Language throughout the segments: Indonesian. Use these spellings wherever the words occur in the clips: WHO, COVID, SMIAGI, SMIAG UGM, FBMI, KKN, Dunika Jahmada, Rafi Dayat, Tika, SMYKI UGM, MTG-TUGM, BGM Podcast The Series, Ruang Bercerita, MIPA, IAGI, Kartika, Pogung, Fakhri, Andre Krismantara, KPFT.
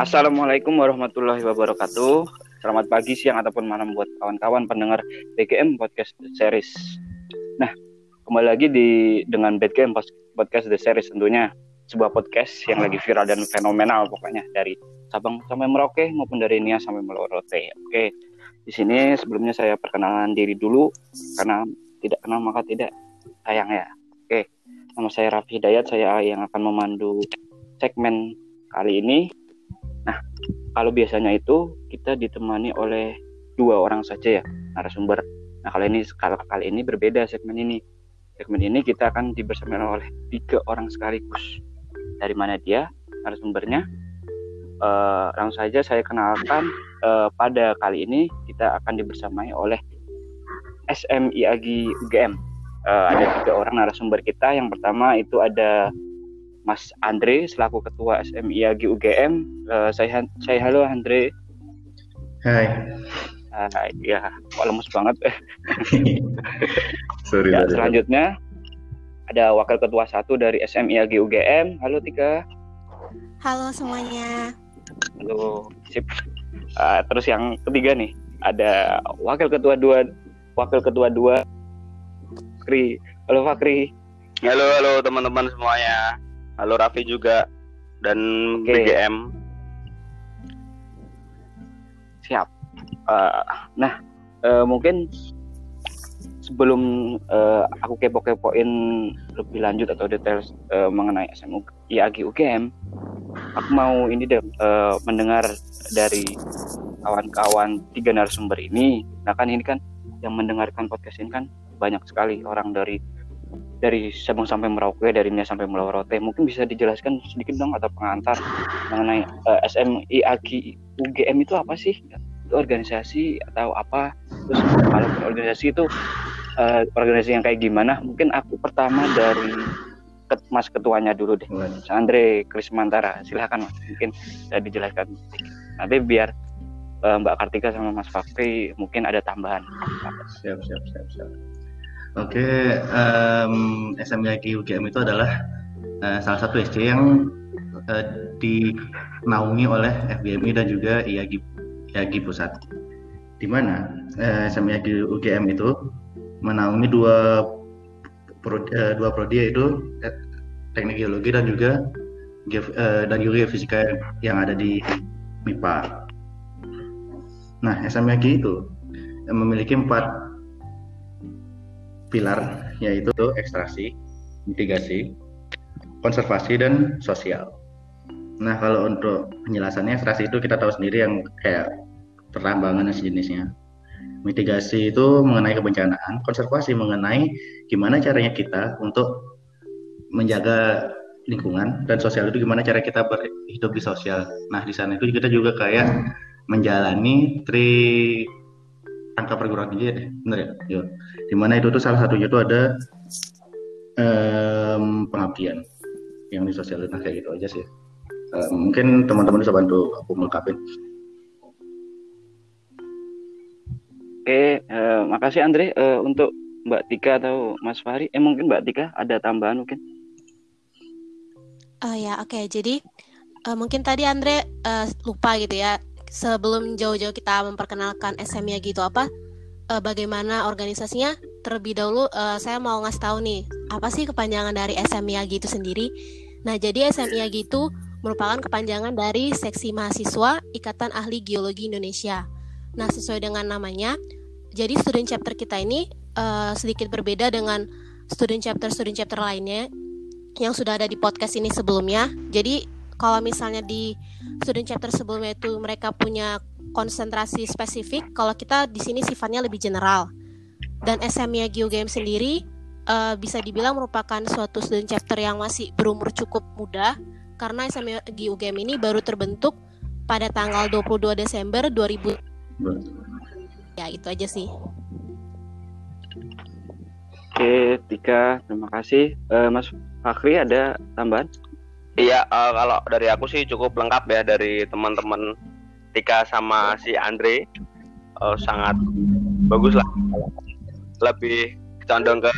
Assalamualaikum warahmatullahi wabarakatuh. Selamat pagi, siang, ataupun malam buat kawan-kawan pendengar BGM Podcast The Series. Nah, kembali lagi dengan BGM Podcast The Series tentunya. Sebuah podcast yang lagi viral dan fenomenal pokoknya. Dari Sabang sampai Merauke maupun dari Nia sampai Melorote. Oke, di sini sebelumnya saya perkenalan diri dulu. Karena tidak kenal maka tidak sayang ya. Oke, nama saya Rafi Dayat. Saya yang akan memandu segmen kali ini. Nah, kalau biasanya itu kita ditemani oleh dua orang saja ya narasumber. Nah, kali ini berbeda segmen ini. Segmen ini kita akan dibersamai oleh tiga orang sekaligus. Dari mana dia narasumbernya? Langsung saja saya kenalkan. Pada kali ini kita akan dibersamai oleh SMIAG UGM. Ada tiga orang narasumber kita. Yang pertama itu ada Mas Andre selaku Ketua SMIAG UGM. Saya halo Andre. Hai. Ya, kok lemes banget. Sorry. Ya, selanjutnya ada Wakil Ketua 1 dari SMIAG UGM. Halo Tika. Halo semuanya. Halo. Sip. Terus yang ketiga nih ada Wakil Ketua 2 Fakhri. Halo Fakhri. Halo teman-teman semuanya. Halo Raffi juga dan BGM. Siap. Mungkin sebelum aku kepo-kepoin lebih lanjut atau detail mengenai IAGI UGM, aku mau ini mendengar dari kawan-kawan tiga narasumber ini. Nah kan ini kan yang mendengarkan podcast ini kan banyak sekali orang dari Sabang sampai Merauke, dari Nia sampai Melorote. Mungkin bisa dijelaskan sedikit dong atau pengantar mengenai SMIAGI UGM itu apa sih? Itu organisasi atau apa? Terus kalau organisasi itu organisasi yang kayak gimana? Mungkin aku pertama dari Mas Ketuanya dulu deh. Mas Andre Krismantara, silakan Mas. Mungkin bisa dijelaskan sedikit. Nanti biar Mbak Kartika sama Mas Fakhri mungkin ada tambahan. Siap. Oke, SMYKI UGM itu adalah salah satu SC yang dinaungi oleh FBMI dan juga IAGI pusat. Di mana SMYKI UGM itu menaungi dua prodi yaitu teknik geologi dan juga fisika yang ada di MIPA. Nah, SMYKI itu memiliki 4 pilar, yaitu ekstraksi, mitigasi, konservasi, dan sosial. Nah, kalau untuk penjelasannya, ekstraksi itu kita tahu sendiri yang kayak pertambangan dan sejenisnya. Mitigasi itu mengenai kebencanaan, konservasi mengenai gimana caranya kita untuk menjaga lingkungan, dan sosial itu gimana cara kita berhidup di sosial. Nah, di sana itu kita juga kayak menjalani angka perguruan tinggi deh, bener ya? Yo. Dimana itu salah satunya itu ada pengabdian yang di sosial. Nah, kayak gitu aja sih. Mungkin teman-teman bisa bantu aku melengkapin. Oke, makasih Andre. Untuk Mbak Tika atau Mas Fahri, mungkin Mbak Tika ada tambahan mungkin? Oh ya, oke. Jadi mungkin tadi Andre lupa gitu ya. Sebelum jauh-jauh kita memperkenalkan SMIAGI itu apa, bagaimana organisasinya, terlebih dahulu saya mau ngasih tahu nih, apa sih kepanjangan dari SMIAGI itu sendiri. Nah, jadi SMIAGI itu merupakan kepanjangan dari Seksi Mahasiswa Ikatan Ahli Geologi Indonesia. Nah, sesuai dengan namanya, jadi student chapter kita ini sedikit berbeda dengan student chapter lainnya yang sudah ada di podcast ini sebelumnya. Jadi kalau misalnya di student chapter sebelumnya itu mereka punya konsentrasi spesifik, kalau kita di sini sifatnya lebih general. Dan SMIAGI UGM sendiri bisa dibilang merupakan suatu student chapter yang masih berumur cukup muda, karena SMIAGI UGM ini baru terbentuk pada tanggal 22 Desember 2000. Ya, itu aja sih. Oke, Tika, terima kasih. Mas Fakhri ada tambahan? Iya, kalau dari aku sih cukup lengkap ya dari teman-teman Tika sama si Andre. Sangat bagus lah. Lebih condong ke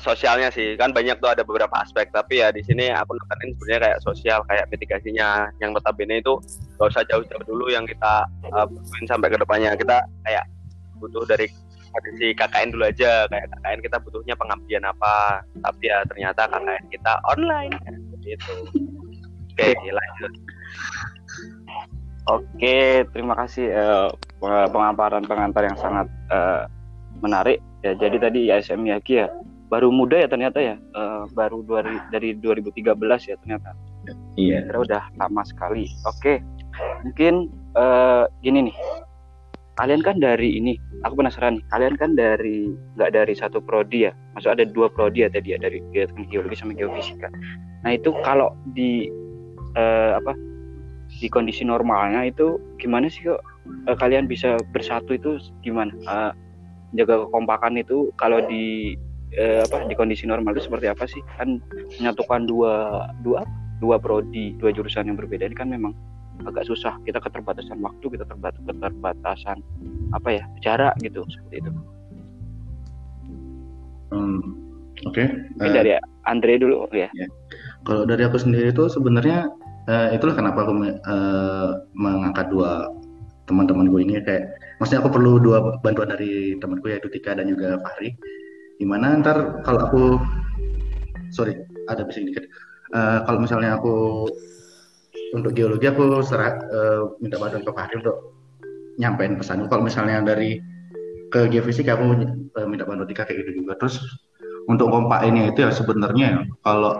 sosialnya sih, kan banyak tuh ada beberapa aspek, tapi ya di sini aku nekenin sebenarnya kayak sosial, kayak mitigasinya, yang notabene itu gak usah jauh-jauh dulu yang kita butuhin sampai ke depannya. Kita kayak butuh dari si KKN dulu aja, kayak KKN kita butuhnya pengabdian apa, tapi ya ternyata KKN kita online kan, gitu. Oke, lanjut. Oke, terima kasih pengantar yang sangat menarik. Ya, jadi tadi IASM IAGI ya, baru muda ya ternyata ya, baru dari 2013 ya ternyata. Iya. Terus udah lama sekali. Oke, mungkin gini nih, kalian kan dari ini, aku penasaran nih, kalian kan dari, nggak dari satu prodi ya, maksud ada dua prodi ya tadi ya, dari geologi sama geofisika. Nah itu kalau di di kondisi normalnya itu gimana sih kok kalian bisa bersatu itu gimana? Jaga kekompakan itu kalau di di kondisi normal itu seperti apa sih? Kan menyatukan dua prodi, dua jurusan yang berbeda ini kan memang agak susah. Kita keterbatasan waktu, kita keterbatasan jarak gitu, seperti itu. Oke. Ini dari Andre dulu ya. Ya. Kalau dari aku sendiri itu sebenarnya itulah kenapa aku mengangkat dua teman-teman gue ini, kayak maksudnya aku perlu dua bantuan dari temanku yaitu Tika dan juga Fakhri, dimana ntar kalau aku kalau misalnya aku untuk geologi aku minta bantuan ke Fakhri untuk nyampein pesanku, kalau misalnya dari ke geofisika aku minta bantuan Tika kayak gitu juga. Terus untuk kompainnya itu ya sebenarnya kalau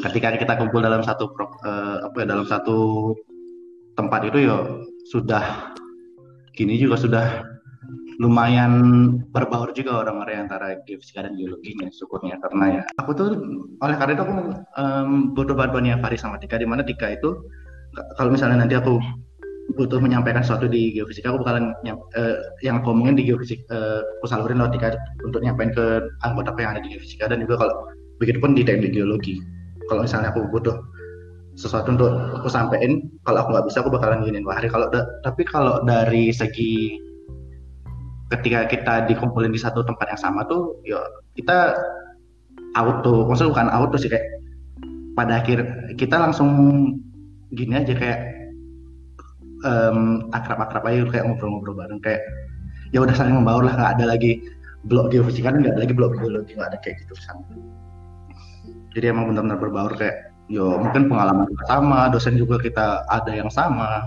ketika kita kumpul dalam satu dalam satu tempat itu ya sudah gini juga sudah lumayan berbaur juga orang-orang antara geofisika dan geologinya, syukurnya. Karena ya aku tuh oleh karena itu aku butuh bantuannya Faris sama Tika, dimana Tika itu kalau misalnya nanti aku butuh menyampaikan sesuatu di geofisika, aku bakalan yang aku omongin di geofisika aku salurin lewat Tika untuk nyampein ke anggota aku yang ada di geofisika, dan juga kalau begitu pun di teknik geologi kalau misalnya aku butuh sesuatu untuk aku sampein, kalau aku nggak bisa aku bakalan giniin Fakhri. Tapi kalau dari segi ketika kita dikumpulin di satu tempat yang sama tuh, ya kita auto, maksudnya bukan auto sih, kayak pada akhir kita langsung gini aja kayak akrab-akrab aja, kayak ngobrol-ngobrol bareng, kayak ya udah saling membaur lah, nggak ada lagi blok geofisika, nggak ada lagi blok geologi, nggak ada kayak gitu sama. Jadi emang benar-benar berbaur kayak. Yo mungkin pengalaman sama, dosen juga kita ada yang sama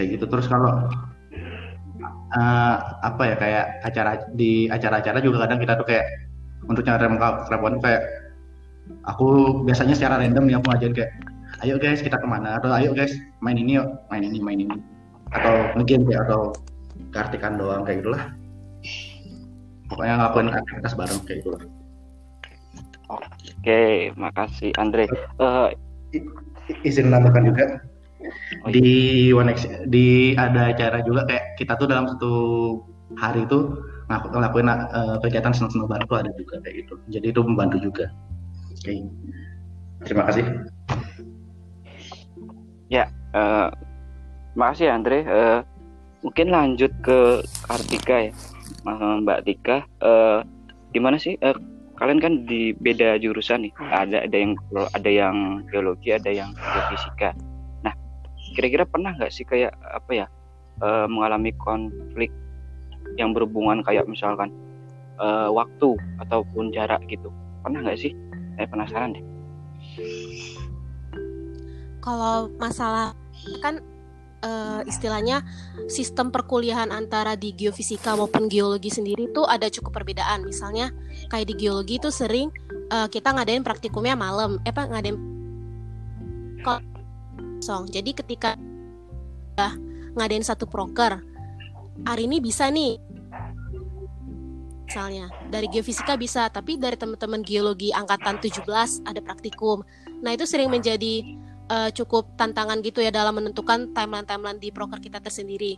kayak gitu. Terus kalau kayak acara-acara juga kadang kita tuh kayak untuk nyari kerapuan kayak aku biasanya secara random ya aku ngajarin kayak ayo guys kita kemana, atau ayo guys main ini yuk, main ini atau nge-game kayak atau kartikan doang kayak gitulah, pokoknya ngelakuin aktivitas bareng kayak gitulah. Oke, makasih Andre. Izin menambahkan juga di OneX di ada acara juga kayak kita tuh dalam satu hari itu ngelakuin kegiatan senang-senang bareng tuh ada juga kayak gitu. Jadi itu membantu juga. Oke, terima kasih. Ya, makasih Andre. Mungkin lanjut ke Kartika ya, Mbak Tika. Gimana sih? Kalian kan di beda jurusan nih, ada yang geologi, ada yang geofisika. Nah, kira-kira pernah nggak sih kayak mengalami konflik yang berhubungan kayak misalkan waktu ataupun jarak gitu? Pernah nggak sih? Saya penasaran deh. Kalau masalah kan istilahnya sistem perkuliahan antara di geofisika maupun geologi sendiri tuh ada cukup perbedaan. Misalnya kayak di geologi itu sering kita ngadain praktikumnya malam, ngadain kosong. Jadi ketika ngadain satu proker, hari ini bisa nih misalnya dari geofisika bisa, tapi dari teman-teman geologi angkatan 17 ada praktikum. Nah itu sering menjadi cukup tantangan gitu ya dalam menentukan timeline-timeline di proker kita tersendiri.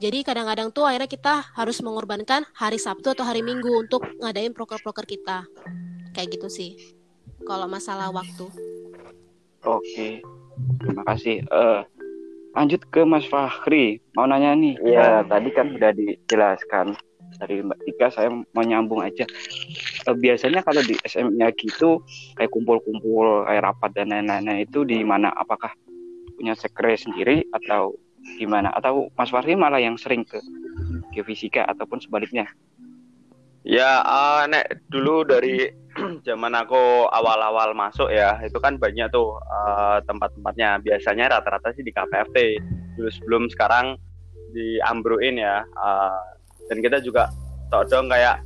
Jadi kadang-kadang tuh akhirnya kita harus mengorbankan hari Sabtu atau hari Minggu untuk ngadain proker-proker kita. Kayak gitu sih kalau masalah waktu. Oke, terima kasih. Lanjut ke Mas Fakhri, mau nanya nih. Iya, tadi kan udah dijelaskan dari Mbak Tika, saya mau nyambung aja. biasanya kalau di SMIAG itu kayak kumpul-kumpul, kayak rapat dan lain-lain itu di mana? Apakah punya sekre sendiri atau di mana? Atau Mas Fakhri malah yang sering ke geofisika ataupun sebaliknya? Ya, nek dulu dari zaman aku awal-awal masuk ya, itu kan banyak tuh tempat-tempatnya. Biasanya rata-rata sih di KPFT dulu sebelum sekarang diambruin ya. Dan kita juga todong kayak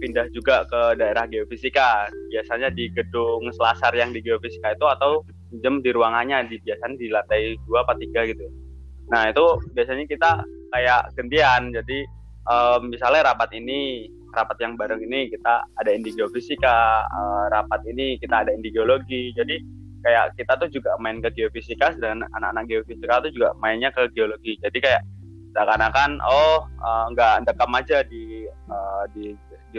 pindah juga ke daerah geofisika. Biasanya di gedung selasar yang di geofisika itu, atau pinjam di ruangannya, biasanya di lantai 2 atau 3 gitu. Nah itu biasanya kita kayak gantian. Jadi misalnya rapat yang bareng ini kita ada indigeofisika, rapat ini kita ada indigeologi. Jadi kayak kita tuh juga main ke geofisika dan anak-anak geofisika tuh juga mainnya ke geologi. Jadi kayak seakan-akan nggak dekam aja di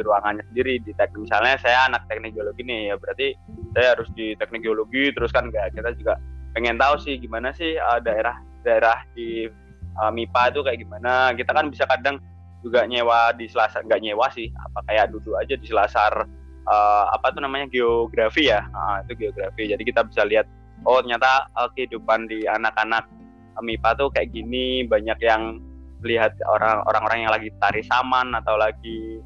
ruangannya sendiri. Di teknik, misalnya saya anak teknik geologi nih ya, berarti saya harus di teknik geologi terus kan. Nggak, kita juga pengen tahu sih gimana sih daerah di MIPA itu kayak gimana. Kita kan bisa kadang juga nyewa di selasar, nggak nyewa sih, apa kayak duduk aja di selasar geografi ya, itu geografi. Jadi kita bisa lihat ternyata kehidupan di anak-anak MIPA tuh kayak gini. Banyak yang lihat orang-orang yang lagi tari saman atau lagi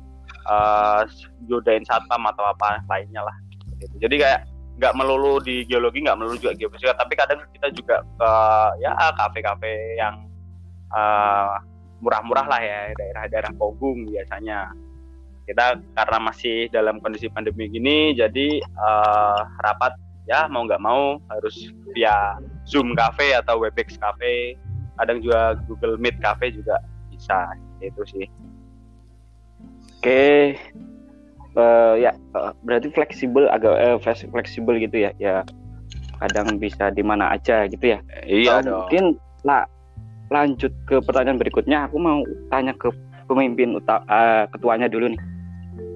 jodain satpam atau apa lainnya lah gitu. Jadi kayak nggak melulu di geologi, nggak melulu juga geofisika, tapi kadang kita juga ke kafe-kafe yang murah-murah lah ya, daerah-daerah Pogung biasanya. Kita karena masih dalam kondisi pandemi gini, jadi rapat ya mau nggak mau harus via Zoom Cafe atau Webex Cafe, kadang juga Google Meet Cafe juga bisa, itu sih. Oke, berarti fleksibel, agak fleksibel gitu ya, kadang bisa di mana aja gitu ya. Iya dong. Mungkin lanjut ke pertanyaan berikutnya, aku mau tanya ke pemimpin ketuanya dulu nih,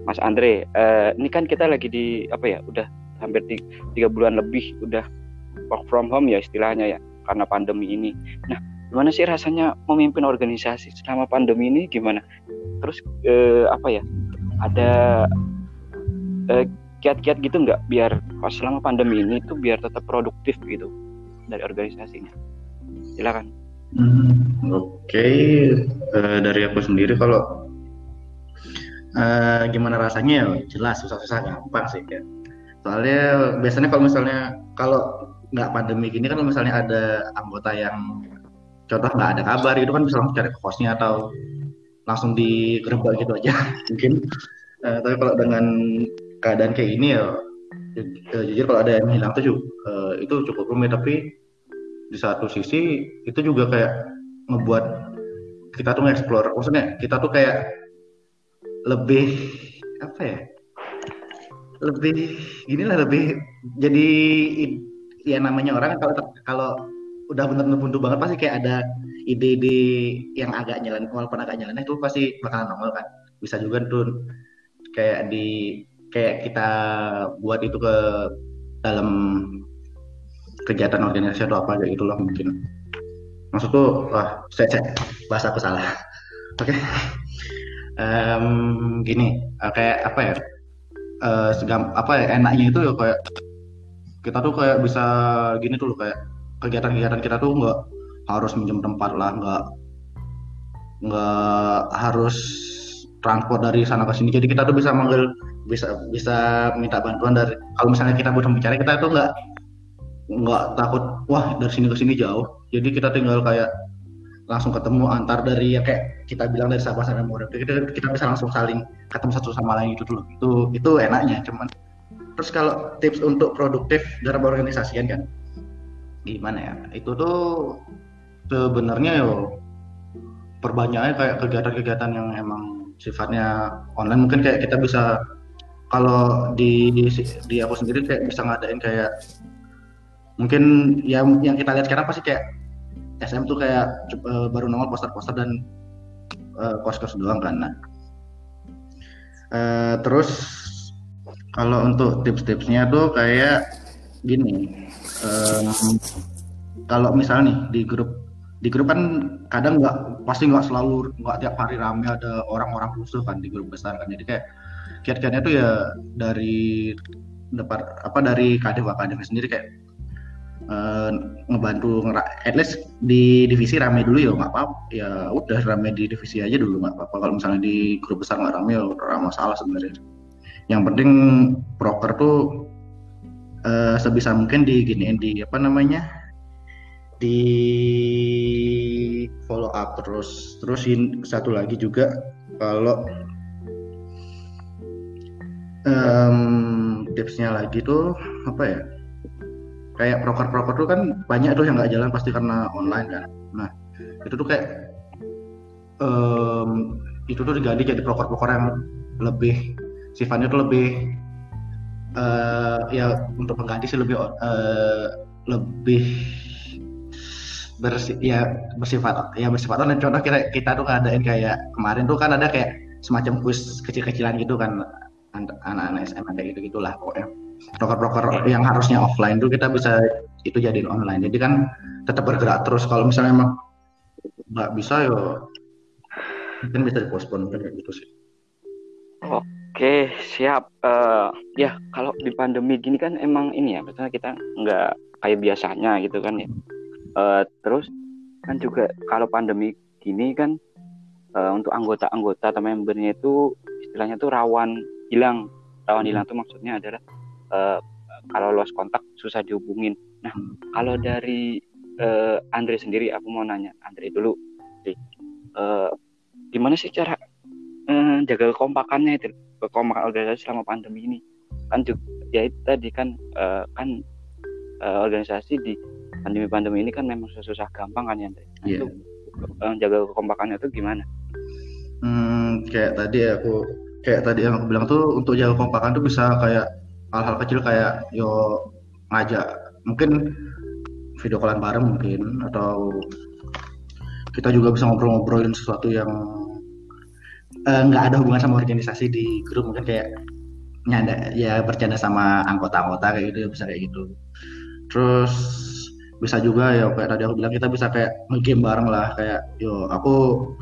Mas Andre. Ini kan kita lagi di udah hampir 3 bulan lebih udah work from home ya istilahnya ya, karena pandemi ini. Nah, gimana sih rasanya memimpin organisasi selama pandemi ini, gimana? Terus ada kiat-kiat gitu nggak biar pas selama pandemi ini tuh biar tetap produktif gitu dari organisasinya? Silakan. Dari aku sendiri kalau gimana rasanya ya, jelas susah-susah gampang sih ya. Soalnya biasanya kalau nggak pandemi gini kan, kalau misalnya ada anggota yang contoh nggak ada kabar gitu kan, bisa langsung cari ke kosnya atau langsung digerebek gitu aja mungkin. Tapi kalau dengan keadaan kayak ini ya, jujur kalau ada yang hilang itu cukup rumit. Tapi di satu sisi itu juga kayak ngebuat kita tuh nge-explore, maksudnya kita tuh kayak lebih jadi ya, namanya orang kalau udah bener-bener buntu banget pasti kayak ada ide-ide yang agak nyeleneh, walaupun agak nyeleneh itu pasti bakalan nongol kan. Bisa juga tuh kayak kita buat itu ke dalam kegiatan organisasi atau apa aja gitu loh mungkin. Maksudku, bahasa aku salah. Oke. Kayak apa ya? Enaknya itu kayak kita tuh kayak bisa gini tuh loh, kayak kegiatan-kegiatan kita tuh nggak harus minjem tempat lah, nggak harus transport dari sana ke sini. Jadi kita tuh bisa manggil, bisa minta bantuan dari, kalau misalnya kita butuh bicara, kita tuh nggak takut dari sini ke sini jauh. Jadi kita tinggal kayak langsung ketemu antar dari ya, kayak kita bilang dari Sabah sampai Merauke, kita bisa langsung saling ketemu satu sama lain gitu dulu. Itu enaknya. Cuman terus kalau tips untuk produktif dalam organisasian kan gimana ya, itu tuh sebenarnya perbanyaknya kayak kegiatan-kegiatan yang emang sifatnya online. Mungkin kayak kita bisa, kalau di aku sendiri kayak bisa ngadain kayak mungkin ya yang kita lihat sekarang pasti kayak SM tuh kayak baru nongol poster-poster dan kos-kos doang kan. Nah, terus kalau untuk tips-tipsnya tuh kayak gini, kalau misalnya nih di grup kan kadang nggak tiap hari rame ada orang-orang rusuh kan di grup besar kan. Jadi kayak kiat-kiatnya tuh ya dari dari kadif sendiri kayak ngebantu at least di divisi rame dulu ya nggak apa-apa, ya udah rame di divisi aja dulu nggak apa-apa. Kalau misalnya di grup besar nggak rame ya nggak masalah sebenarnya. Yang penting proker tuh sebisa mungkin di follow up terus satu lagi juga kalau tipsnya lagi tuh apa ya, kayak proker tuh kan banyak tuh yang nggak jalan pasti karena online kan. Nah itu tuh kayak itu tuh diganti jadi proker yang lebih sifatnya tuh lebih ya untuk pengganti sih lebih bersifat online. Contoh kita tuh ngadain kayak kemarin tuh kan ada kayak semacam kuis kecil-kecilan gitu kan anak-anak SMA kayak gitu-gitulah pokoknya. Proker-proker yang harusnya offline tuh kita bisa itu jadiin online. Jadi kan tetap bergerak terus. Kalau misalnya emang nggak bisa ya mungkin bisa dipospon kayak gitu sih. Oke, siap. Ya kalau di pandemi gini kan emang ini ya, biasanya kita nggak kayak biasanya gitu kan ya. Terus kan juga kalau pandemi gini kan untuk anggota-anggota atau membernya itu istilahnya tuh rawan hilang tuh maksudnya adalah kalau lost kontak susah dihubungin. Nah kalau dari Andre sendiri, aku mau nanya Andre dulu, gimana sih cara jaga kekompakan organisasi selama pandemi ini kan juga ya itu tadi kan organisasi di pandemi ini kan memang susah gampang kan ya, Andre. Nah, yeah. Itu jaga kekompakannya itu gimana? Kayak tadi yang aku bilang tuh untuk jaga kekompakan tuh bisa kayak hal-hal kecil kayak yo ngajak mungkin video callan bareng mungkin, atau kita juga bisa ngobrolin sesuatu yang nggak ada hubungan sama organisasi di grup, mungkin kayak nyanda ya bercanda sama anggota-anggota kayak gitu, bisa kayak gitu. Terus bisa juga ya kayak tadi aku bilang kita bisa kayak nge-game bareng lah, kayak yo aku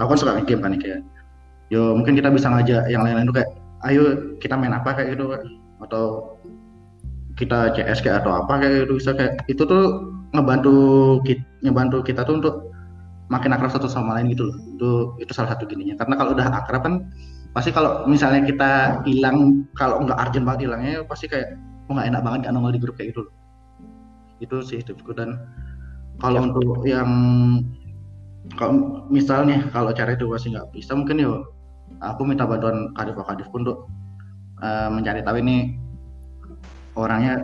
kan suka nge-game kan kayak yo mungkin kita bisa ngajak yang lain-lain tuh kayak ayo kita main apa kayak gitu, atau kita CS kayak atau apa kayak gitu, bisa kayak itu tuh ngebantu kita tuh untuk makin akrab satu sama lain gitu loh. Itu salah satu gininya, karena kalau udah akrab kan pasti kalau misalnya kita hilang, kalau nggak urgent banget hilangnya pasti kayak nggak enak banget nggak nongol di grup kayak gitu loh. Itu sih tipsku. Dan kalau ya, untuk yang kalau misalnya kalau cari itu masih nggak bisa, mungkin ya aku minta bantuan kadif-kadifku untuk mencari tahu ini orangnya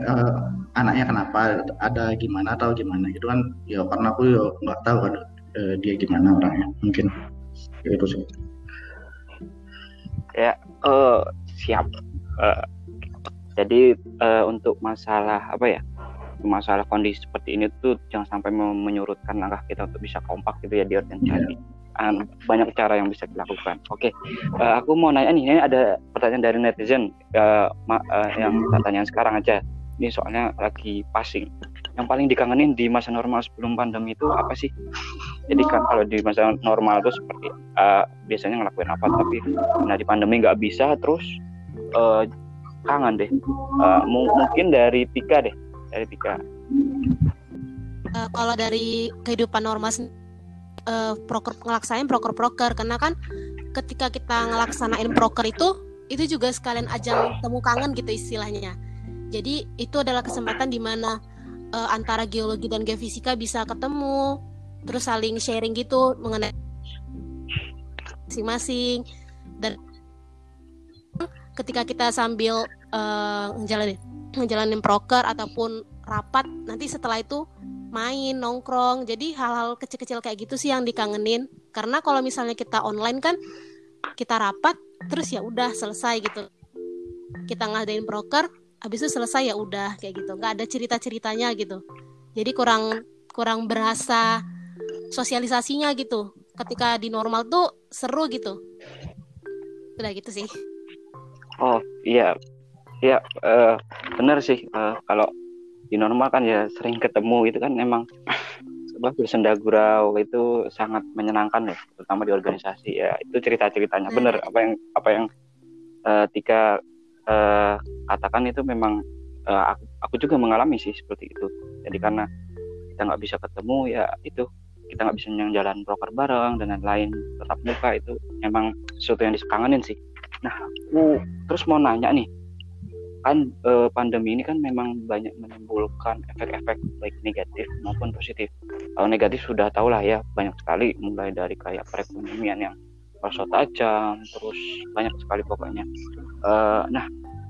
anaknya kenapa ada gimana atau gimana gitu kan ya, karena aku ya nggak tahu kan dia gimana orangnya, mungkin itu sih ya. Siap. Jadi untuk masalah kondisi seperti ini tuh jangan sampai menyurutkan langkah kita untuk bisa kompak gitu ya di organisasi. Yeah. Banyak cara yang bisa dilakukan. Oke. Aku mau nanya nih, ini ada pertanyaan dari netizen yang pertanyaan sekarang aja. Ini soalnya lagi passing. Yang paling dikangenin di masa normal sebelum pandemi itu apa sih? Jadi kan kalau di masa normal tuh seperti biasanya ngelakuin apa, tapi nah di pandemi nggak bisa, terus kangen deh. Mungkin dari Tika deh. Kalau dari kehidupan normal ngelaksanain proker karena kan ketika kita ngelaksanain proker itu juga sekalian ajang temu kangen gitu istilahnya. Jadi itu adalah kesempatan di mana antara geologi dan geofisika bisa ketemu, terus saling sharing gitu mengenai masing-masing. Dan ketika kita sambil ngejalanin proker ataupun rapat, nanti setelah itu main, nongkrong. Jadi hal-hal kecil-kecil kayak gitu sih yang dikangenin. Karena kalau misalnya kita online kan kita rapat, terus ya udah selesai gitu. Kita ngadain proker, habis itu selesai ya udah kayak gitu. Nggak ada cerita-ceritanya gitu. Jadi kurang berasa sosialisasinya gitu. Ketika di normal tuh seru gitu. Udah gitu sih. Oh iya. Ya benar sih, kalau di normal kan ya sering ketemu itu kan emang bersenda gurau itu sangat menyenangkan ya, terutama di organisasi ya, itu cerita-ceritanya benar apa yang Tika katakan itu memang aku juga mengalami sih seperti itu. Jadi karena kita nggak bisa ketemu, ya itu kita nggak bisa jalan proker bareng dan lain-lain, tetap muka itu memang sesuatu yang disekangenin sih. Nah, aku terus mau nanya nih, kan pandemi ini kan memang banyak menimbulkan efek-efek baik negatif maupun positif. Kalau negatif sudah tahu lah ya, banyak sekali, mulai dari kayak perekonomian yang merosot tajam, terus banyak sekali pokoknya. Nah,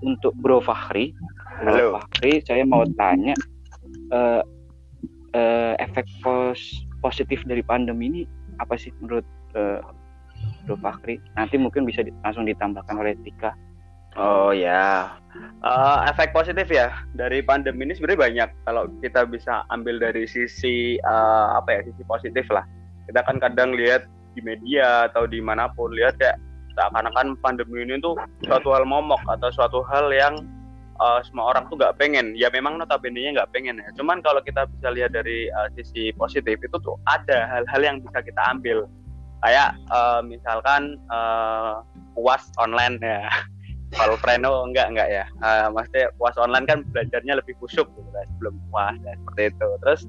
untuk Bro Fakhri, saya mau tanya efek positif dari pandemi ini apa sih menurut Bro Fakhri? Nanti mungkin bisa langsung ditambahkan oleh Tika. Oh ya, efek positif ya dari pandemi ini sebenarnya banyak. Kalau kita bisa ambil dari sisi sisi positif lah. Kita kan kadang lihat di media atau di manapun lihat kayak seakan-akan pandemi ini tuh suatu hal momok atau suatu hal yang semua orang tuh nggak pengen. Ya memang notabene-nya nggak pengen ya. Cuman kalau kita bisa lihat dari sisi positif itu tuh ada hal-hal yang bisa kita ambil. Kayak misalkan UAS online ya. Kalau Preno enggak ya. Maksudnya puas online kan belajarnya lebih kusuk gitu kan, belum puas dan seperti itu. Terus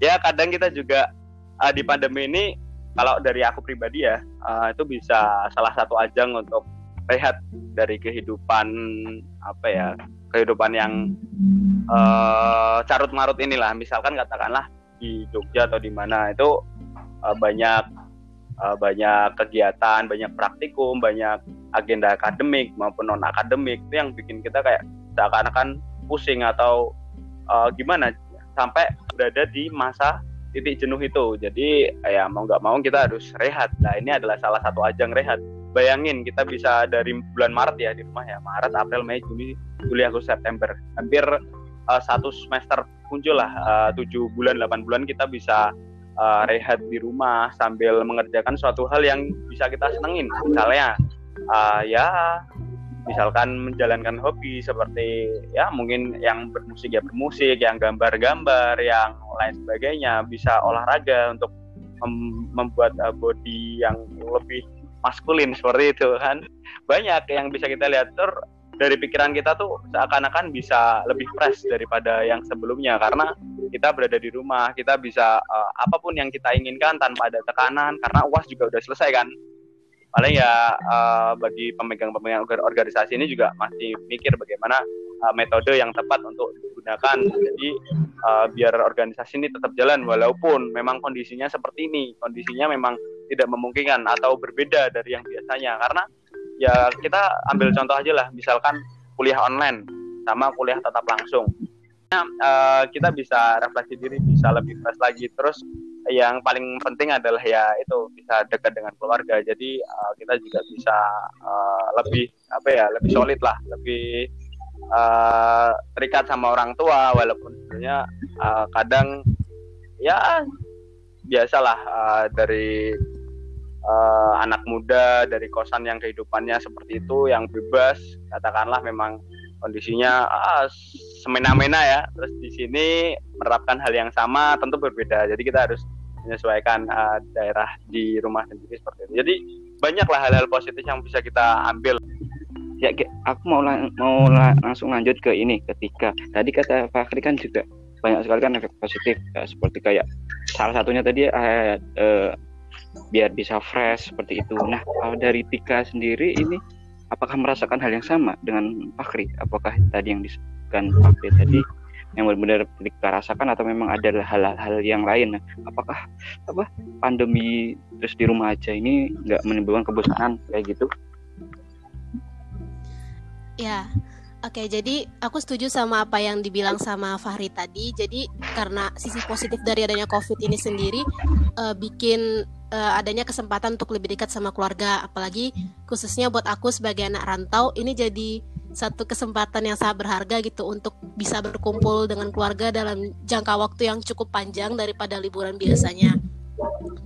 ya kadang kita juga di pandemi ini kalau dari aku pribadi ya itu bisa salah satu ajang untuk rehat dari kehidupan yang carut marut inilah. Misalkan katakanlah di Jogja atau di mana itu banyak kegiatan, banyak praktikum, banyak agenda akademik maupun non akademik itu yang bikin kita kayak seakan-akan pusing atau gimana sampai berada di masa titik jenuh itu. Jadi ya mau nggak mau kita harus rehat. Nah ini adalah salah satu ajang rehat. Bayangin kita bisa dari bulan Maret ya di rumah ya, Maret, April, Mei, Juli, Agustus, September, hampir 1 semester muncul lah 7 bulan, 8 bulan kita bisa rehat di rumah sambil mengerjakan suatu hal yang bisa kita senengin, misalnya misalkan menjalankan hobi seperti ya mungkin yang bermusik ya bermusik, yang gambar-gambar, yang lain sebagainya, bisa olahraga untuk membuat body yang lebih maskulin seperti itu kan. Banyak yang bisa kita lihat dari pikiran kita tuh seakan-akan bisa lebih fresh daripada yang sebelumnya karena kita berada di rumah, kita bisa apapun yang kita inginkan tanpa ada tekanan karena UAS juga udah selesai kan. Paling ya bagi pemegang-pemegang organisasi ini juga masih mikir bagaimana metode yang tepat untuk digunakan. Jadi biar organisasi ini tetap jalan walaupun memang kondisinya seperti ini, kondisinya memang tidak memungkinkan atau berbeda dari yang biasanya. Karena ya kita ambil contoh aja lah, misalkan kuliah online sama kuliah tatap langsung. Kita bisa refleksi diri, bisa lebih fresh lagi. Terus yang paling penting adalah ya itu bisa dekat dengan keluarga. Jadi kita juga bisa lebih solid lah, lebih terikat sama orang tua walaupun sebenarnya kadang ya biasalah dari anak muda dari kosan yang kehidupannya seperti itu, yang bebas katakanlah memang kondisinya semena-mena ya. Terus di sini menerapkan hal yang sama tentu berbeda. Jadi kita harus menyesuaikan daerah di rumah sendiri seperti itu. Jadi banyaklah hal-hal positif yang bisa kita ambil. Ya, aku mau langsung lanjut ke ini. Ketika tadi kata Fakhri kan juga banyak sekali kan efek positif ya, seperti kayak salah satunya tadi biar bisa fresh seperti itu. Nah, kalau dari Tika sendiri ini apakah merasakan hal yang sama dengan Fakhri? Apakah tadi yang disebutkan Fakhri tadi yang benar-benar Tika rasakan atau memang ada hal-hal yang lain? Apakah pandemi terus di rumah aja ini nggak menimbulkan kebosanan kayak gitu? Ya, oke. Jadi aku setuju sama apa yang dibilang sama Fakhri tadi. Jadi karena sisi positif dari adanya COVID ini sendiri bikin adanya kesempatan untuk lebih dekat sama keluarga, apalagi khususnya buat aku sebagai anak rantau ini jadi satu kesempatan yang sangat berharga gitu untuk bisa berkumpul dengan keluarga dalam jangka waktu yang cukup panjang daripada liburan biasanya.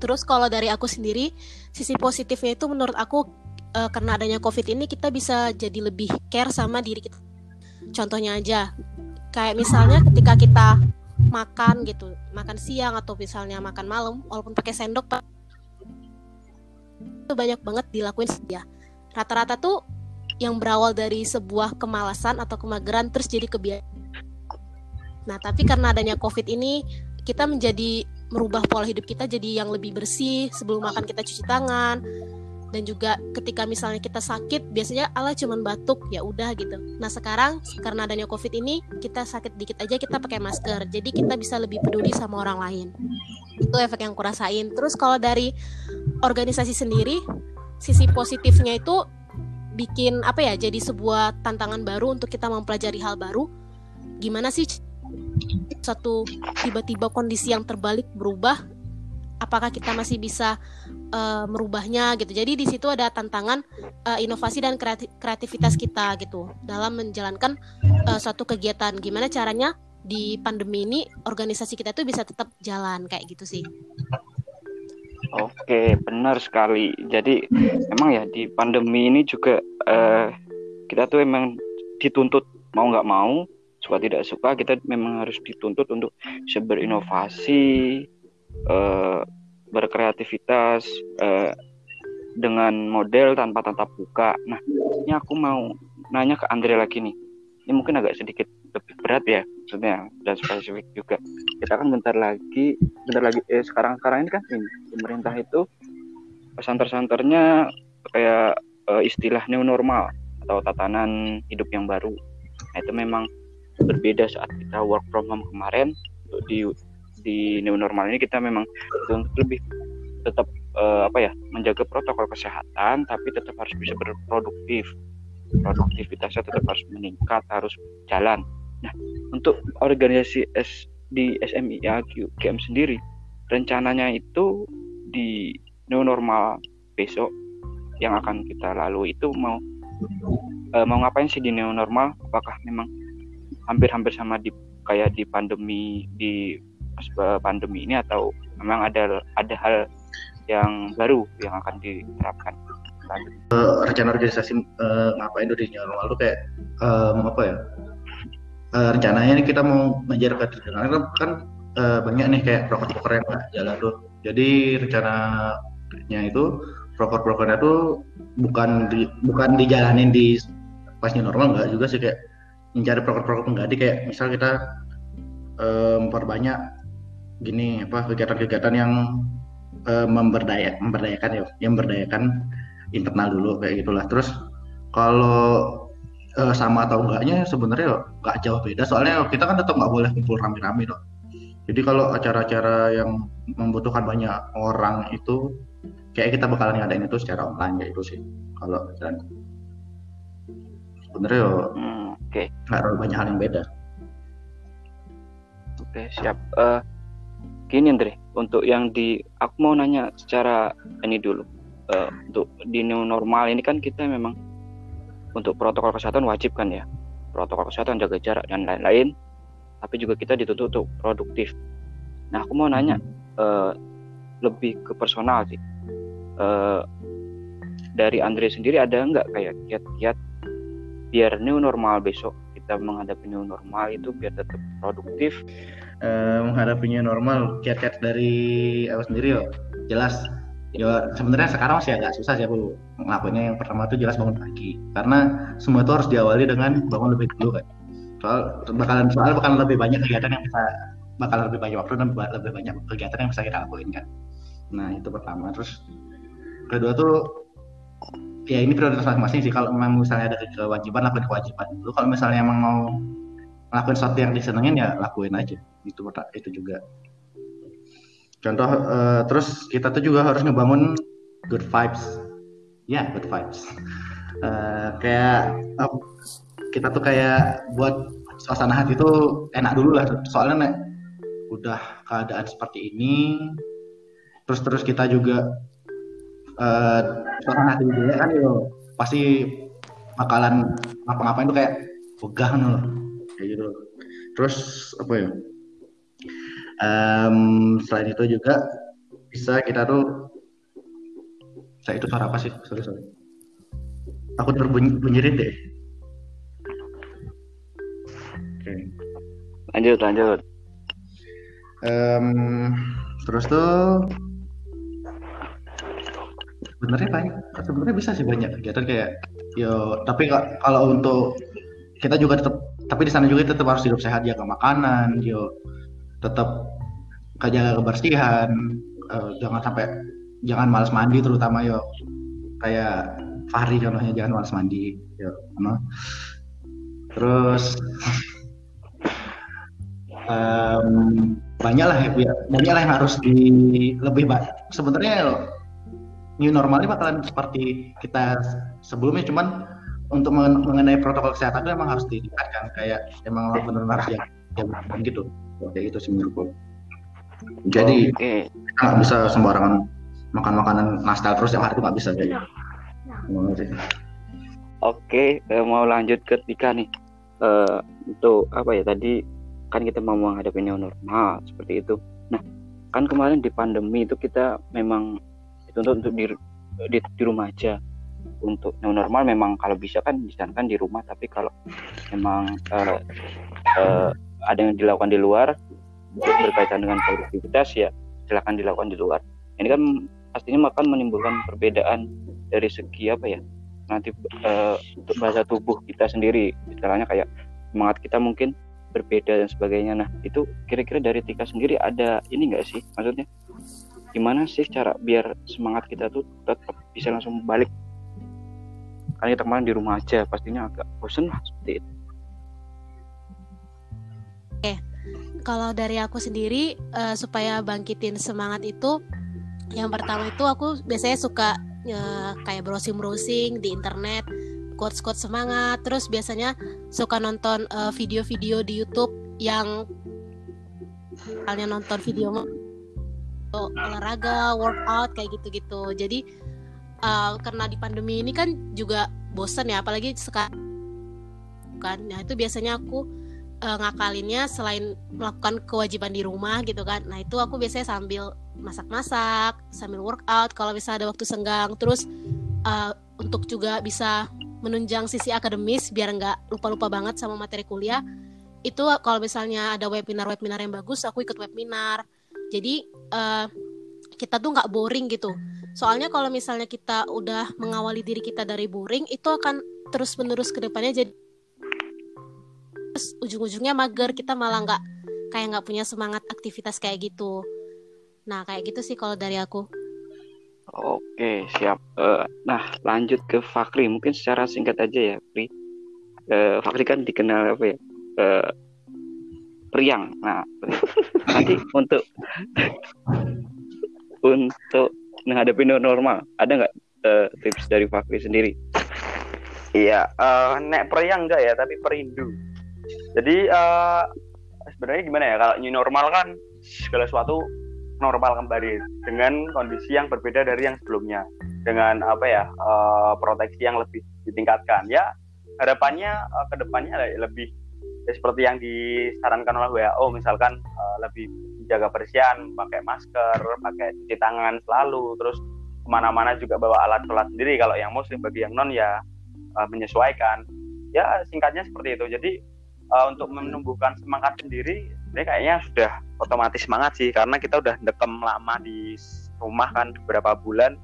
Terus kalau dari aku sendiri sisi positifnya itu menurut aku karena adanya COVID ini kita bisa jadi lebih care sama diri kita. Contohnya aja kayak misalnya ketika kita makan gitu, makan siang atau misalnya makan malam walaupun pakai sendok itu banyak banget dilakuin ya. Rata-rata tuh yang berawal dari sebuah kemalasan atau kemageran terus jadi kebiasaan. Nah, tapi karena adanya COVID ini, kita menjadi merubah pola hidup kita jadi yang lebih bersih. Sebelum makan kita cuci tangan. Dan juga ketika misalnya kita sakit, biasanya ala cuman batuk, ya udah gitu. Nah, sekarang karena adanya COVID ini, kita sakit dikit aja kita pakai masker. Jadi kita bisa lebih peduli sama orang lain. Itu efek yang kurasain. Terus kalau dari organisasi sendiri, sisi positifnya itu bikin jadi sebuah tantangan baru untuk kita mempelajari hal baru. Gimana sih suatu tiba-tiba kondisi yang terbalik berubah, apakah kita masih bisa merubahnya gitu. Jadi di situ ada tantangan inovasi dan kreativitas kita gitu dalam menjalankan suatu kegiatan. Gimana caranya di pandemi ini organisasi kita itu bisa tetap jalan kayak gitu sih. Oke, benar sekali. Jadi emang ya di pandemi ini juga kita tuh emang dituntut mau nggak mau, suka tidak suka kita memang harus dituntut untuk berinovasi, berkreativitas dengan model tanpa tatap muka. Nah, ini aku mau nanya ke Andre lagi nih. Ini mungkin agak sedikit lebih berat ya, maksudnya dan spesifik juga. Kita kan bentar lagi sekarang ini kan pemerintah itu santer-santernya kayak istilah new normal atau tatanan hidup yang baru. Nah, itu memang berbeda saat kita work from home kemarin. Untuk di new normal ini kita memang lebih tetap menjaga protokol kesehatan, tapi tetap harus bisa berproduktif, produktivitasnya tetap harus meningkat, harus jalan. Nah, untuk organisasi di SMIAG UGM sendiri, rencananya itu di new normal besok yang akan kita lalui itu mau ngapain sih di new normal? Apakah memang hampir-hampir sama kayak di pandemi ini, atau memang ada hal yang baru yang akan diterapkan? Rencana organisasi ngapain di new normal itu kayak rencananya ini kita mau mengejar banyak nih kayak proker-proker yang jalan tuh. Jadi rencananya itu proker-prokernya tuh bukan dijalanin di pas new normal, enggak juga sih, kayak mencari proker-proker pengganti, kayak misal kita memperbanyak kegiatan-kegiatan yang memberdayakan internal dulu kayak gitulah. Terus kalau sama atau enggaknya sebenarnya enggak jauh beda, soalnya kita kan tetap enggak boleh kumpul rame-rame loh. Jadi kalau acara-acara yang membutuhkan banyak orang itu kayak kita bakalan ngadain itu secara online kayak itu sih kalau jalan. Sebenarnya oke. Nggak terlalu banyak hal yang beda. Oke, siap. Gini Andre, untuk yang aku mau nanya secara ini dulu. Untuk di new normal ini kan kita memang untuk protokol kesehatan wajib kan ya. Protokol kesehatan, jaga jarak dan lain-lain. Tapi juga kita dituntut untuk produktif. Nah, aku mau nanya lebih ke personal sih. Dari Andre sendiri ada nggak kayak kiat-kiat biar new normal besok, kita menghadapi new normal itu biar tetap produktif? Menghadapinya normal, kiat-kiat dari aku sendiri loh, jelas ya, sebenarnya sekarang masih agak susah sih aku ngelakuinnya. Yang pertama tuh jelas bangun pagi, karena semua itu harus diawali dengan bangun lebih dulu kan. Soal bakalan lebih banyak kegiatan yang bisa, bakalan lebih banyak waktu dan lebih banyak kegiatan yang bisa kita lakuin kan. Nah, itu pertama. Terus kedua tuh ya ini prioritas masing-masing sih. Kalau memang misalnya ada kewajiban, lakuin kewajiban dulu. Kalau misalnya emang mau lakuin sesuatu yang disenengin, ya lakuin aja. Itu juga. Contoh, terus kita tuh juga harus ngebangun good vibes. Ya, good vibes. Kita tuh kayak buat suasana hati tuh enak dulu lah. Soalnya udah keadaan seperti ini, terus kita juga suasana hati budaya kan yo pasti bakalan ngapa-ngapain tuh kayak begah loh kayak gitu. Terus selain itu juga bisa kita tuh saya itu suara apa sih? Sorry. Takut berbunyirin deh. Oke. Lanjut. Terus tuh sebenarnya bisa sih banyak kegiatan kayak Yo, tapi kalau untuk kita juga tetap, tapi di sana juga tetap harus hidup sehat, jaga makanan, yo, tetap jaga kebersihan, jangan malas mandi terutama yo, kayak Fakhri contohnya jangan malas mandi, yo, no. Terus banyaklah yang harus lebih baik. Sebenarnya new normalnya bakalan seperti kita sebelumnya, cuman untuk mengenai protokol kesehatan itu emang harus ditingkatkan, kayak emang benar-benar jaga gitu, kayak itu sih menurutku. Jadi nggak bisa sembarangan makan makanan nastar terus yang hari itu nggak bisa jadi. Oke, mau lanjut ke Tika nih. Untuk apa ya, tadi kan kita mau menghadapi new normal seperti itu. Nah, kan kemarin di pandemi itu kita memang dituntut untuk di rumah aja. Untuk new normal memang kalau bisa kan disarankan di rumah, tapi kalau memang ada yang dilakukan di luar berkaitan dengan produktivitas, ya silakan dilakukan di luar. Ini kan pastinya akan menimbulkan perbedaan dari segi apa ya, nanti untuk bahasa tubuh kita sendiri, istilahnya kayak semangat kita mungkin berbeda dan sebagainya. Nah, itu kira-kira dari Tika sendiri ada ini nggak sih, maksudnya gimana sih cara biar semangat kita tuh tetap bisa langsung balik? Karena kita kemarin di rumah aja pastinya agak bosen lah seperti itu. Oke, kalau dari aku sendiri supaya bangkitin semangat itu, yang pertama itu aku biasanya suka kayak browsing di internet, quotes semangat. Terus biasanya suka nonton video-video di YouTube yang misalnya nonton video olahraga, workout kayak gitu-gitu. Jadi karena di pandemi ini kan juga bosen ya, apalagi sekarang kan. Nah, itu biasanya aku ngakalinnya selain melakukan kewajiban di rumah gitu kan. Nah, itu aku biasanya sambil masak-masak, sambil workout kalau misalnya ada waktu senggang. Terus untuk juga bisa menunjang sisi akademis biar nggak lupa-lupa banget sama materi kuliah. Itu kalau misalnya ada webinar-webinar yang bagus, aku ikut webinar. Jadi kita tuh nggak boring gitu. Soalnya kalau misalnya kita udah mengawali diri kita dari boring, itu akan terus-menerus ke depannya, jadi terus ujung-ujungnya mager, kita malah nggak punya semangat aktivitas kayak gitu. Nah, kayak gitu sih kalau dari aku. Oke, siap. Nah, lanjut ke Fakhri, mungkin secara singkat aja ya, Fri. Fakhri kan dikenal apa ya? Priang. Nah, nanti untuk menghadapi normal, ada nggak tips dari Fakhri sendiri? Iya, nek periang nggak ya, tapi perindu. Jadi sebenarnya gimana ya, kalau new normal kan segala sesuatu normal kembali dengan kondisi yang berbeda dari yang sebelumnya, dengan apa ya, proteksi yang lebih ditingkatkan. Ya harapannya kedepannya lebih ya, seperti yang disarankan oleh WHO misalkan, lebih jaga bersihan, pakai masker, pakai cuci tangan selalu, terus kemana-mana juga bawa alat sholat sendiri kalau yang muslim, bagi yang non ya menyesuaikan. Ya singkatnya seperti itu. Jadi untuk menumbuhkan semangat sendiri ini kayaknya sudah otomatis semangat sih, karena kita udah dekem lama di rumah kan beberapa bulan.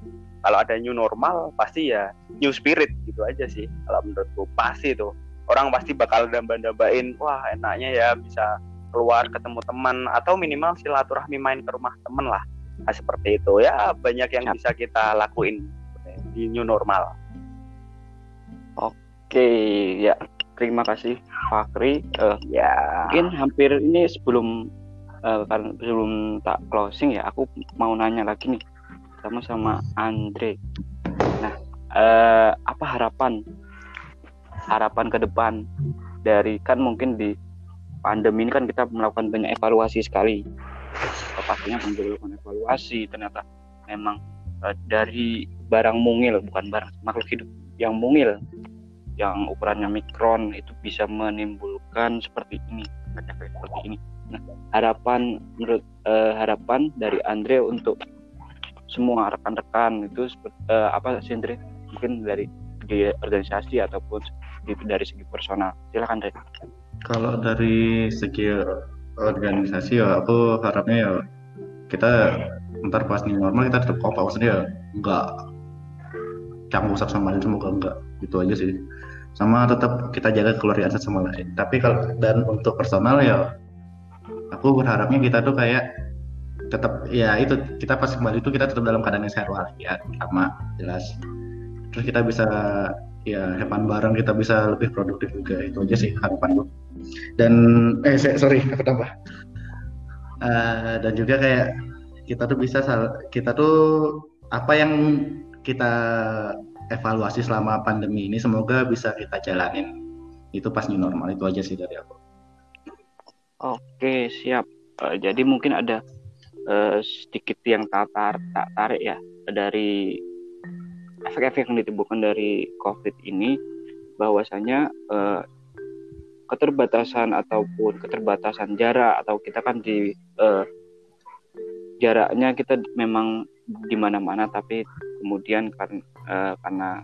Kalau ada new normal pasti ya new spirit gitu aja sih kalau menurutku. Pasti tuh orang pasti bakal damba-dambain, wah enaknya ya bisa keluar ketemu teman, atau minimal silaturahmi main ke rumah teman lah. Nah, seperti itu ya, banyak yang bisa kita lakuin di new normal. Oke ya, terima kasih Fakhri. Ya mungkin hampir ini sebelum tak closing ya, aku mau nanya lagi nih sama Andre. Nah, apa harapan ke depan dari, kan mungkin di pandemi ini kan kita melakukan banyak evaluasi sekali, pastinya melakukan evaluasi. Ternyata memang dari barang mungil, bukan barang, makhluk hidup yang mungil yang ukurannya mikron itu bisa menimbulkan seperti ini, efek seperti ini. Nah, harapan menurut harapan dari Andre untuk semua rekan-rekan itu seperti, apa sih Andre, mungkin dari di organisasi ataupun dari segi personal, silakan Andre. Kalau dari segi organisasi ya, aku harapnya ya kita ntar pas new normal kita tetap kompak, maksudnya nggak canggung sama ini, semoga nggak Itu aja sih. Sama tetap kita jaga keluarga satu sama lain. Tapi kalau dan untuk personal ya aku berharapnya kita tuh kayak tetap ya itu kita pas kembali itu kita tetap dalam keadaan yang sehat walafiat sama jelas. Terus kita bisa ya have fun bareng, kita bisa lebih produktif juga. Itu aja sih harapan gue. Dan sorry aku tambah. Dan juga kayak kita tuh apa yang kita evaluasi selama pandemi ini semoga bisa kita jalanin. Itu pas new normal, itu aja sih dari aku. Oke, siap. Jadi mungkin ada sedikit yang tak tarik ya dari efek-efek yang ditimbulkan dari COVID ini, bahwasanya keterbatasan ataupun keterbatasan jarak atau kita kan di jaraknya kita memang di mana-mana, tapi kemudian kan karena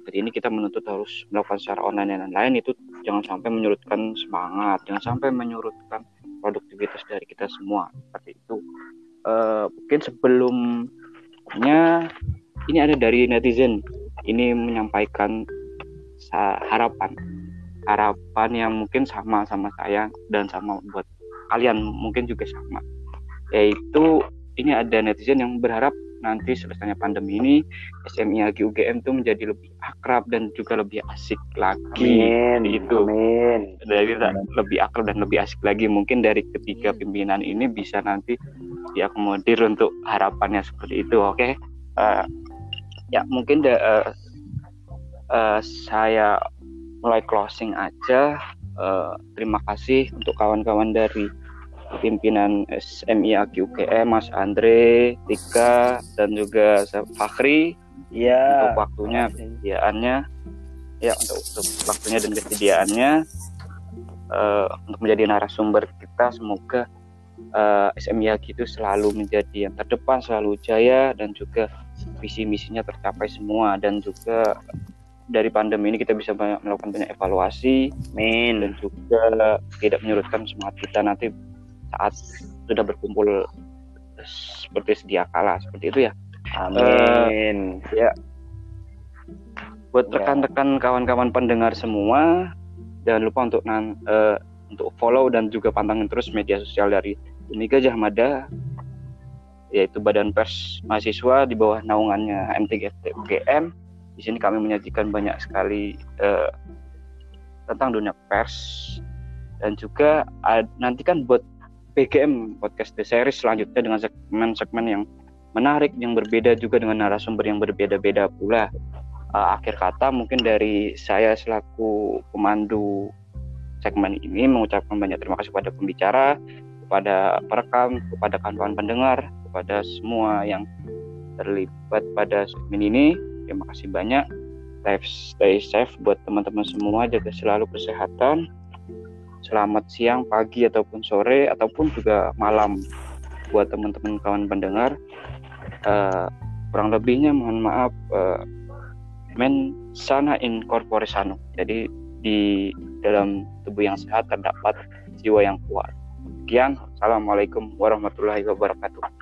COVID ini kita menuntut harus melakukan secara online dan lain-lain, itu jangan sampai menyurutkan semangat, jangan sampai menyurutkan produktivitas dari kita semua seperti itu. Mungkin sebelumnya ini ada dari netizen ini menyampaikan harapan yang mungkin sama saya dan sama buat kalian mungkin juga sama, yaitu ini ada netizen yang berharap nanti selesainya pandemi ini SMIAG UGM itu menjadi lebih akrab dan juga lebih asik lagi. Amin. Dari lebih akrab dan lebih asik lagi, mungkin dari ketiga pimpinan ini bisa nanti diakomodir untuk harapannya seperti itu. Oke, okay? Ya mungkin saya mulai closing aja. Terima kasih untuk kawan-kawan dari pimpinan SMIAG UGM, Mas Andre, Tika, dan juga Fakhri ya, untuk waktunya, kesediaannya. Ya, untuk waktunya dan kesediaannya untuk menjadi narasumber kita. Semoga SMIAG itu selalu menjadi yang terdepan, selalu jaya, dan juga visi misinya tercapai semua, dan juga dari pandemi ini kita bisa melakukan banyak evaluasi, dan juga tidak menyurutkan semangat kita nanti saat sudah berkumpul seperti sedia kala seperti itu ya. Amin. Ya. Buat rekan-rekan kawan-kawan pendengar semua, jangan lupa untuk follow dan juga pantangin terus media sosial dari Dunika Jahmada, yaitu Badan Pers Mahasiswa di bawah naungannya MTG-TUGM UGM. Di sini kami menyajikan banyak sekali tentang dunia pers, dan juga nantikan buat BGM Podcast The Series selanjutnya dengan segmen-segmen yang menarik, yang berbeda juga dengan narasumber yang berbeda-beda pula. Akhir kata mungkin dari saya selaku pemandu segmen ini mengucapkan banyak terima kasih kepada pembicara, kepada perekam, kepada kawan-kawan pendengar, kepada semua yang terlibat pada segmen ini. Terima kasih banyak. Stay safe buat teman-teman semua, jaga selalu kesehatan. Selamat siang, pagi, ataupun sore, ataupun juga malam buat teman-teman kawan pendengar. Kurang lebihnya mohon maaf. Men sana in corpore sano. Jadi di dalam tubuh yang sehat terdapat jiwa yang kuat. Sekian, assalamualaikum warahmatullahi wabarakatuh.